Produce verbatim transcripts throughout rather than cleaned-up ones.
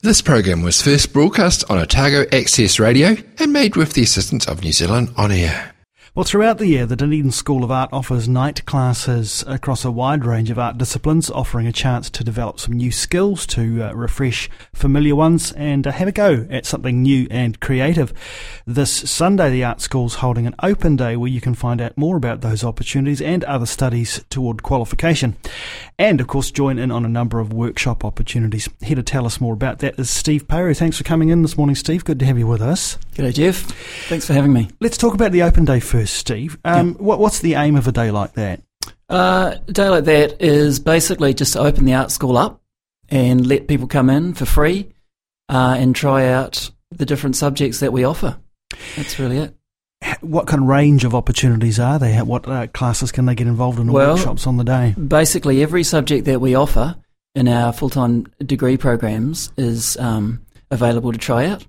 This program was first broadcast on Otago Access Radio and made with the assistance of New Zealand On Air. Well, throughout the year, the Dunedin School of Art offers night classes across a wide range of art disciplines, offering a chance to develop some new skills, to uh, refresh familiar ones, and uh, have a go at something new and creative. This Sunday, the Art School's holding an open day where you can find out more about those opportunities and other studies toward qualification. And, of course, join in on a number of workshop opportunities. Here to tell us more about that is Steve Parry. Thanks for coming in this morning, Steve. Good to have you with us. G'day, Jeff. Thanks for having me. Let's talk about the open day first. Steve, um, yep. what, what's the aim of a day like that? Uh, a day like that is basically just to open the art school up and let people come in for free uh, and try out the different subjects that we offer. That's really it. What kind of range of opportunities are there? What uh, classes can they get involved in, or well, workshops on the day? Basically every subject that we offer in our full-time degree programs is um, available to try out.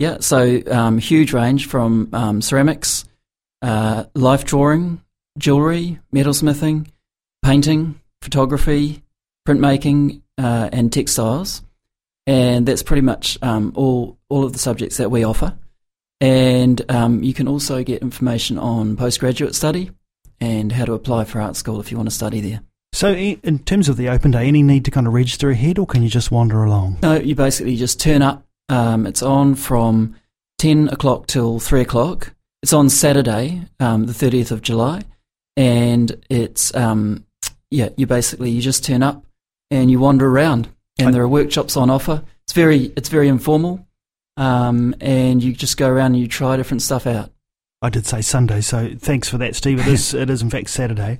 Yeah, so um, huge range from um, ceramics, Uh, life drawing, jewellery, metalsmithing, painting, photography, printmaking, uh, and textiles, and that's pretty much um, all all of the subjects that we offer. And um, you can also get information on postgraduate study and how to apply for art school if you want to study there. So, in terms of the open day, any need to kind of register ahead, or can you just wander along? No, you basically just turn up. Um, it's on from ten o'clock till three o'clock. It's on Saturday, um, the thirtieth of July, and it's um, yeah. You basically you just turn up and you wander around, and I, there are workshops on offer. It's very it's very informal, um, and you just go around and you try different stuff out. I did say Sunday, so thanks for that, Steve. It is it is in fact Saturday,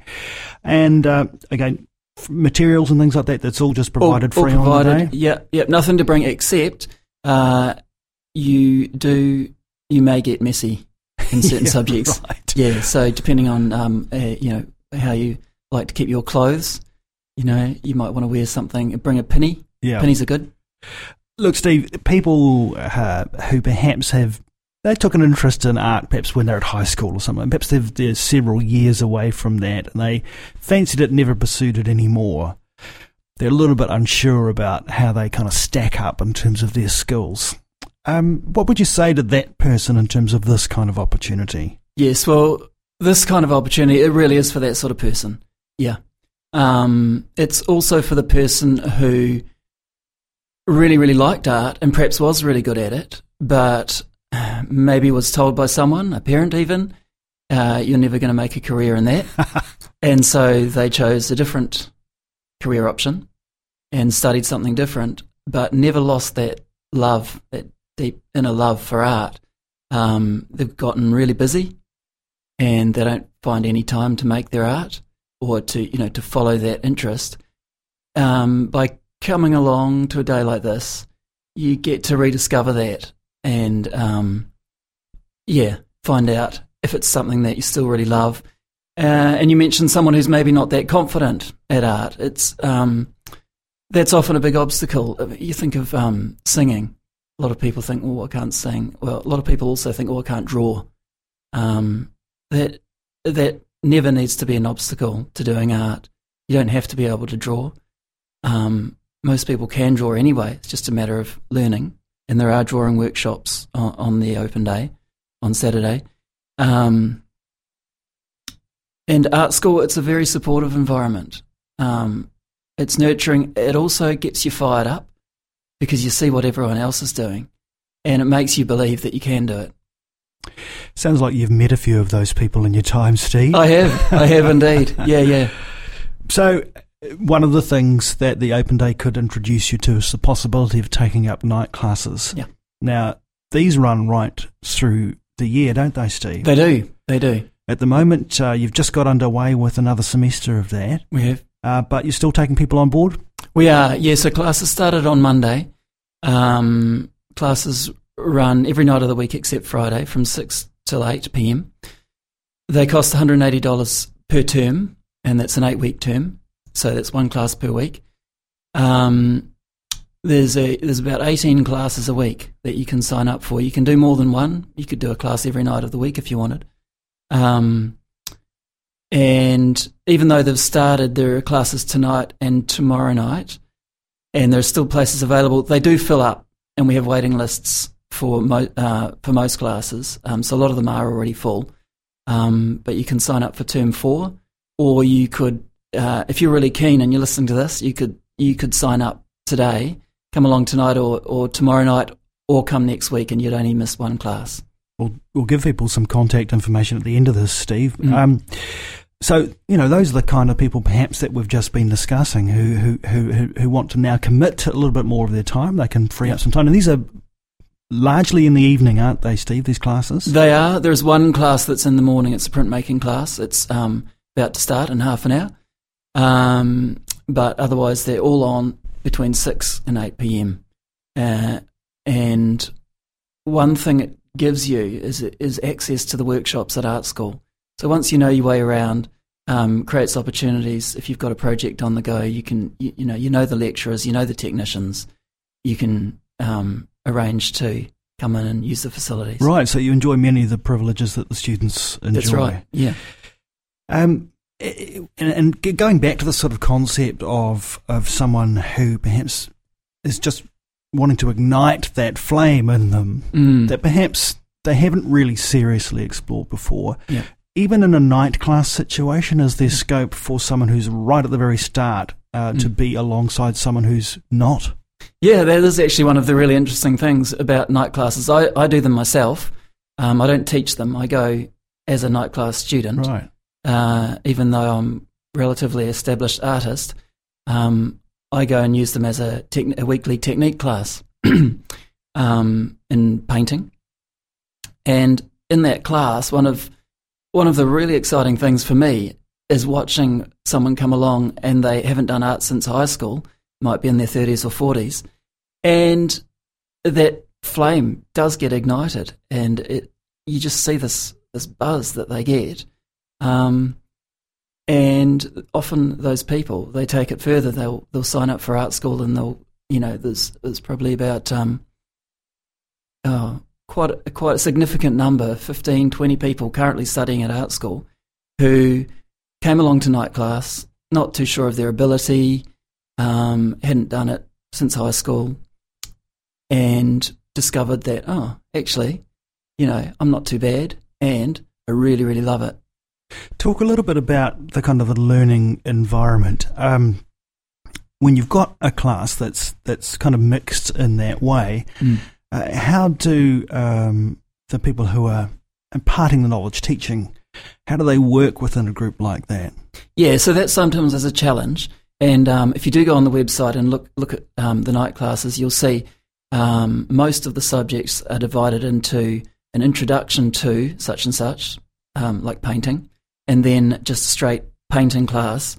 and uh, again, materials and things like that. That's all just provided all, free all provided, on the day. Yeah, yeah, nothing to bring except uh, you do you may get messy in certain yeah, subjects, right. yeah. So depending on um, uh, you know how you like to keep your clothes, you know you might want to wear something. Bring a pinny. Yeah, pinnies are good. Look, Steve, people uh, who perhaps have they took an interest in art, perhaps when they're at high school or something. Perhaps they've, they're several years away from that, and they fancied it, never pursued it anymore. They're a little bit unsure about how they kind of stack up in terms of their skills. Um, what would you say to that person in terms of this kind of opportunity? Yes, well, this kind of opportunity, it really is for that sort of person, yeah. Um, it's also for the person who really, really liked art and perhaps was really good at it, but maybe was told by someone, a parent even, uh, you're never going to make a career in that. And so they chose a different career option and studied something different, but never lost that love, that deep inner love for art. Um, they've gotten really busy, and they don't find any time to make their art or to you know to follow that interest. Um, by coming along to a day like this, you get to rediscover that and um, yeah, find out if it's something that you still really love. Uh, and you mentioned someone who's maybe not that confident at art. It's um, that's often a big obstacle. You think of um, singing. A lot of people think, oh, I can't sing. Well, a lot of people also think, oh, I can't draw. Um, that that never needs to be an obstacle to doing art. You don't have to be able to draw. Um, most people can draw anyway. It's just a matter of learning. And there are drawing workshops on, on the open day, on Saturday. Um, and art school, it's a very supportive environment. Um, it's nurturing. It also gets you fired up, because you see what everyone else is doing, and it makes you believe that you can do it. Sounds like you've met a few of those people in your time, Steve. I have. I have indeed. Yeah, yeah. So one of the things that the open day could introduce you to is the possibility of taking up night classes. Yeah. Now, these run right through the year, don't they, Steve? They do. They do. At the moment, uh, you've just got underway with another semester of that. We have. Uh, but you're still taking people on board? We are, yeah. So classes started on Monday. Um, classes run every night of the week except Friday from six till eight p.m. They cost one hundred eighty dollars per term, and that's an eight-week term, so that's one class per week. Um, there's a, there's about eighteen classes a week that you can sign up for. You can do more than one. You could do a class every night of the week if you wanted. Um, and even though they've started, there are classes tonight and tomorrow night. and there's still places available. They do fill up, and we have waiting lists for mo- uh, for most classes, um, so a lot of them are already full. Um, but you can sign up for term four, or you could, uh, if you're really keen and you're listening to this, you could you could sign up today, come along tonight or, or tomorrow night, or come next week, and you'd only miss one class. We'll, we'll give people some contact information at the end of this, Steve. Mm. Um, so, you know, those are the kind of people perhaps that we've just been discussing who who, who, who want to now commit to a little bit more of their time. They can free yep. up some time. And these are largely in the evening, aren't they, Steve, these classes? They are. There is one class that's in the morning. It's a printmaking class. It's um, about to start in half an hour. Um, but otherwise they're all on between six and eight p.m. Uh, and one thing it gives you is is access to the workshops at art school. So once you know your way around, um, creates opportunities. If you've got a project on the go, you can you, you know you know the lecturers, you know the technicians, you can um, arrange to come in and use the facilities. Right. So you enjoy many of the privileges that the students enjoy. That's right. Yeah. Um. And, and going back to the sort of concept of of someone who perhaps is just wanting to ignite that flame in them mm. that perhaps they haven't really seriously explored before. Yeah. Even in a night class situation, is there mm. scope for someone who's right at the very start uh, mm. to be alongside someone who's not? Yeah, that is actually one of the really interesting things about night classes. I, I do them myself. Um, I don't teach them. I go as a night class student. Right. Uh, even though I'm a relatively established artist, um, I go and use them as a, tech- a weekly technique class um, in painting. And in that class, one of one of the really exciting things for me is watching someone come along and they haven't done art since high school, might be in their thirties or forties, and that flame does get ignited, and it, you just see this, this buzz that they get. Um, and often those people, they take it further. They'll they'll sign up for art school, and they'll you know there's there's probably about um, oh, quite a, quite a significant number, fifteen, twenty people currently studying at art school, who came along to night class, not too sure of their ability, um, hadn't done it since high school, and discovered that oh actually, you know I'm not too bad, and I really really love it. Talk a little bit about the kind of the learning environment. Um, when you've got a class that's that's kind of mixed in that way, mm. uh, how do um, the people who are imparting the knowledge, teaching, how do they work within a group like that? Yeah, so that sometimes is a challenge. And um, if you do go on the website and look look at um, the night classes, you'll see um, most of the subjects are divided into an introduction to such and such, um, like painting, and then just straight painting class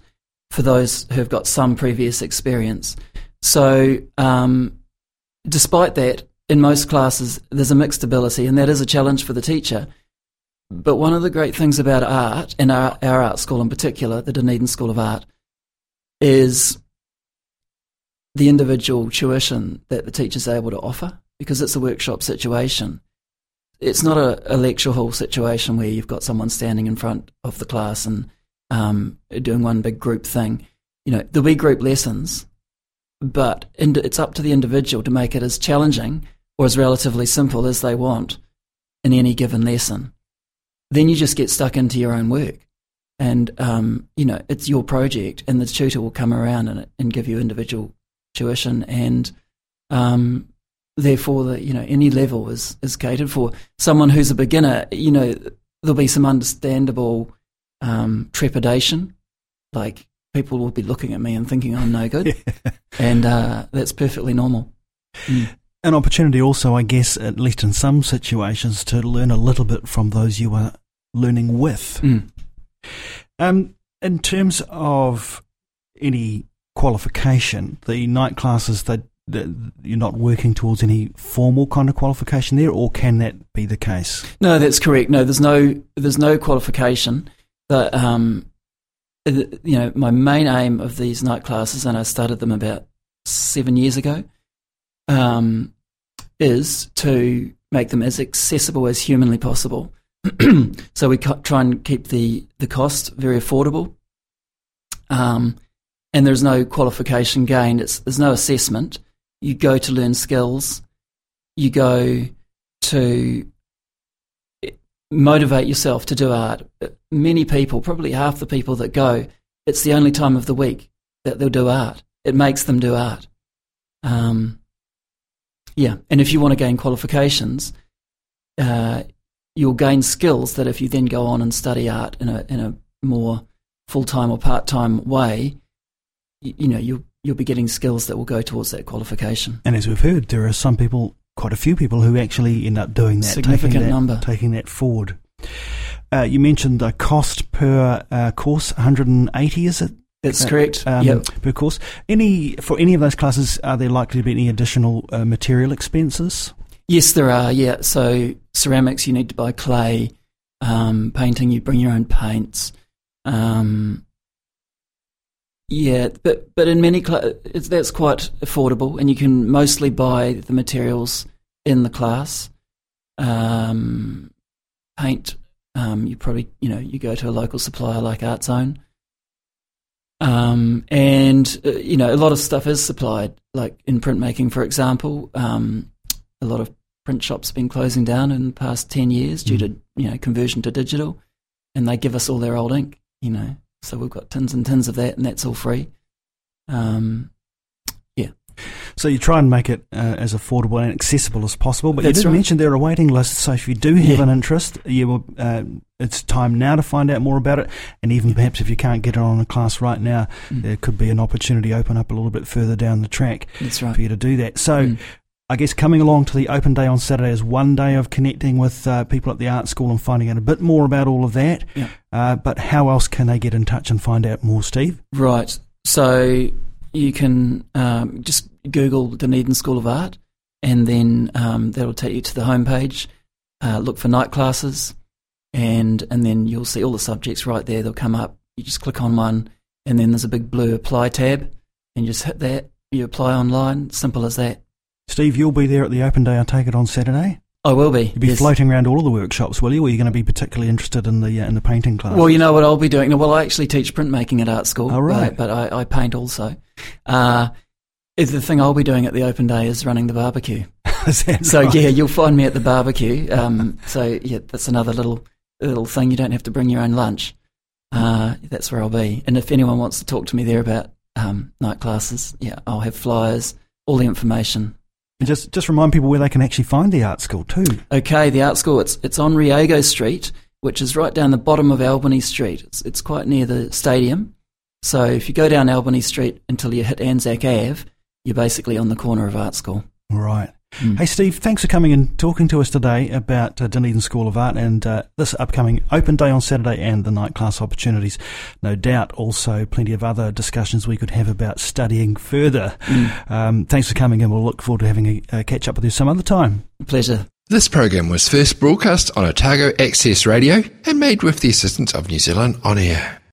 for those who have got some previous experience. So um, despite that, in most classes there's a mixed ability, and that is a challenge for the teacher. But one of the great things about art, and our, our art school in particular, the Dunedin School of Art, is the individual tuition that the teacher's able to offer, because it's a workshop situation. It's not a, a lecture hall situation where you've got someone standing in front of the class and um, doing one big group thing. You know, there'll be group lessons, but it's up to the individual to make it as challenging or as relatively simple as they want in any given lesson. Then you just get stuck into your own work, and um, you know it's your project, and the tutor will come around and, and give you individual tuition, and um, therefore, the, you know, any level is, is catered for. Someone who's a beginner, you know, there'll be some understandable um, trepidation, like people will be looking at me and thinking I'm no good, yeah. and uh, that's perfectly normal. Mm. An opportunity also, I guess, at least in some situations, to learn a little bit from those you are learning with. Mm. Um, in terms of any qualification, the night classes, that you're not working towards any formal kind of qualification there, or can that be the case? No, that's correct. No, there's no there's no qualification. But, um, you know, my main aim of these night classes, and I started them about seven years ago, um, is to make them as accessible as humanly possible. So we try and keep the, the cost very affordable, um, and there's no qualification gained. It's, there's no assessment. You go to learn skills. You go to motivate yourself to do art. Many people, probably half the people that go, it's the only time of the week that they'll do art. It makes them do art. Um, yeah, and if you want to gain qualifications, uh, you'll gain skills that if you then go on and study art in a in a more full-time or part-time way, you, you know, you'll, you'll be getting skills that will go towards that qualification. And as we've heard, there are some people, quite a few people, who actually end up doing that, significant taking that, number. Taking that forward. Uh, you mentioned the cost per uh, course, one hundred eighty, is it? That's uh, correct. Um, yep. Per course. Any for any of those classes, are there likely to be any additional uh, material expenses? Yes, there are. Yeah, so ceramics, you need to buy clay. Um, painting, you bring your own paints. Um, yeah, but but in many cl- it's, that's quite affordable, and you can mostly buy the materials in the class. Um, paint, um, you probably you know you go to a local supplier like ArtZone. Um, and, uh, you know, a lot of stuff is supplied, like in printmaking, for example. Um, a lot of print shops have been closing down in the past ten years mm. due to, you know, conversion to digital, and they give us all their old ink, you know. So we've got tins and tins of that, and that's all free. Um, yeah. So you try and make it uh, as affordable and accessible as possible, but that's you did right. mention there are waiting lists, so if you do have yeah. an interest, you will, uh, it's time now to find out more about it, and even yeah. perhaps if you can't get it on a class right now, mm. there could be an opportunity open up a little bit further down the track that's right. for you to do that. So mm. I guess coming along to the open day on Saturday is one day of connecting with uh, people at the art school and finding out a bit more about all of that, yeah. uh, but how else can they get in touch and find out more, Steve? Right, so... You can um, just Google Dunedin School of Art, and then um, that'll take you to the homepage. Uh, look for night classes, and and then you'll see all the subjects right there. They'll come up. You just click on one, and then there's a big blue apply tab, and you just hit that. You apply online. Simple as that. Steve, you'll be there at the open day, I take it, on Saturday? I will be. You'll be yes. floating around all of the workshops, will you? Or are you going to be particularly interested in the uh, in the painting class? Well, you know what I'll be doing? Well, I actually teach printmaking at art school, oh, right. but, but I, I paint also. Uh, the thing I'll be doing at the open day is running the barbecue. So, right? yeah, you'll find me at the barbecue. Um, so, yeah, that's another little little thing. You don't have to bring your own lunch. Uh, that's where I'll be. And if anyone wants to talk to me there about um, night classes, yeah, I'll have flyers, all the information. And just just remind people where they can actually find the art school too. Okay, the art school, it's it's on Riego Street, which is right down the bottom of Albany Street. It's, it's quite near the stadium. So if you go down Albany Street until you hit Anzac Ave, you're basically on the corner of art school. Right. Mm. Hey, Steve, thanks for coming and talking to us today about uh, Dunedin School of Art and uh, this upcoming open day on Saturday and the night class opportunities. No doubt also plenty of other discussions we could have about studying further. Mm. Um, thanks for coming, and we'll look forward to having a, a catch-up with you some other time. Pleasure. This program was first broadcast on Otago Access Radio and made with the assistance of New Zealand On Air.